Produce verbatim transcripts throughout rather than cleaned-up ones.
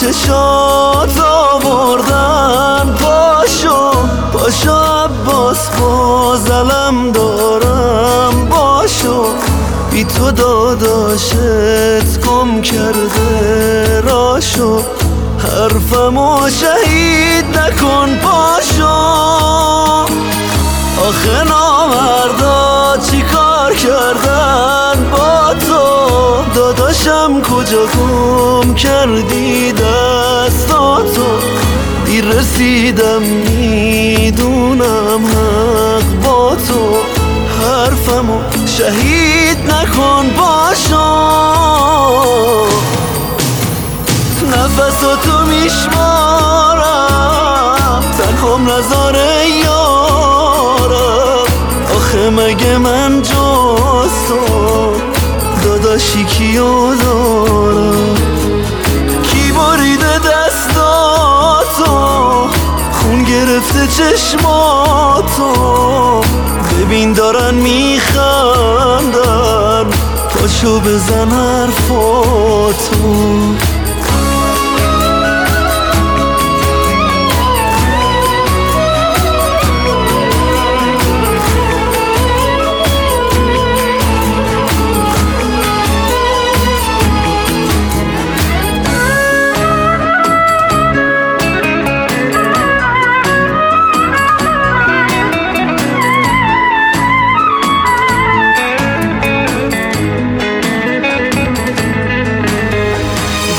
چشات آوردن پاشو، پاشو عباس بازلم دارم باشو، بی تو داداشت گم کرده راشو، حرفمو شهید نکن پاشو. آخه نامردا چی کار کردن با تو، داداشم کجا گم کردی دستاتو؟ دیر رسیدم میدونم حق با تو، حرفمو شهید نکن پاشو. نفساتو میشمارم تنها نذار یارم، آخه مگه من جز تو داداشی کیو دارم؟ کی بریده دستاتو، خون گرفته چشماتو، ببین دارن میخندن، پاشو بزن حرفاتو.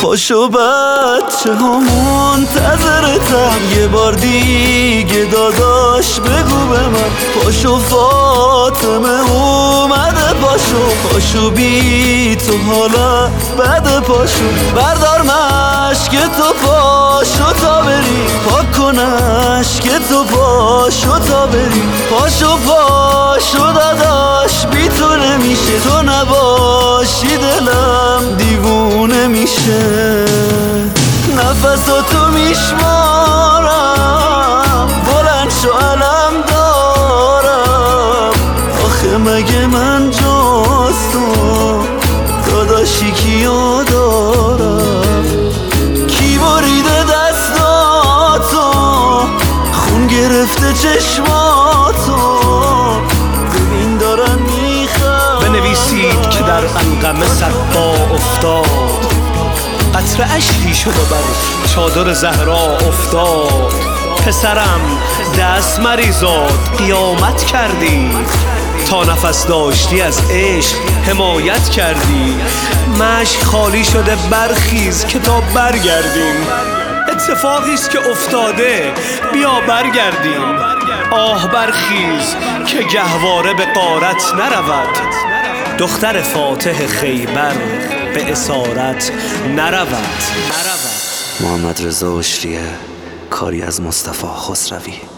پاشو بچه ها منتظرتم، یه بار دیگه داداش بگو به من، پاشو فاطمه اومده پاشو، پاشو بی تو حالا بده پاشو، بردار مشک تو پاشو تا بری، پاک کن اشک تو پاشو تا بری، پاشو پاشو داداش بی تو نمیشه، تو نباشی دلم دیوونه میشه. نفساتو میشمارم بلند شو علم دارم، آخه مگه من جز تو داداشی کیو دارم؟ کی بریده دستاتو، خون گرفته چشماتو، ببین دارن میخوام. بنویسید که در انقمه صفا افتاد، قطره اشکی شد و بر چادر زهرا افتاد، پسرم دست مریزاد قیامت کردی، تا نفس داشتی از عشق حمایت کردی، مشک خالی شده برخیز که تا برگردیم، اتفاقیست که افتاده بیا برگردیم، آه برخیز که گهواره به غارت نرود، دختر فاتح خیبر به اسارت نرود. محمدرضا عشریه، کاری از مصطفی خسروی.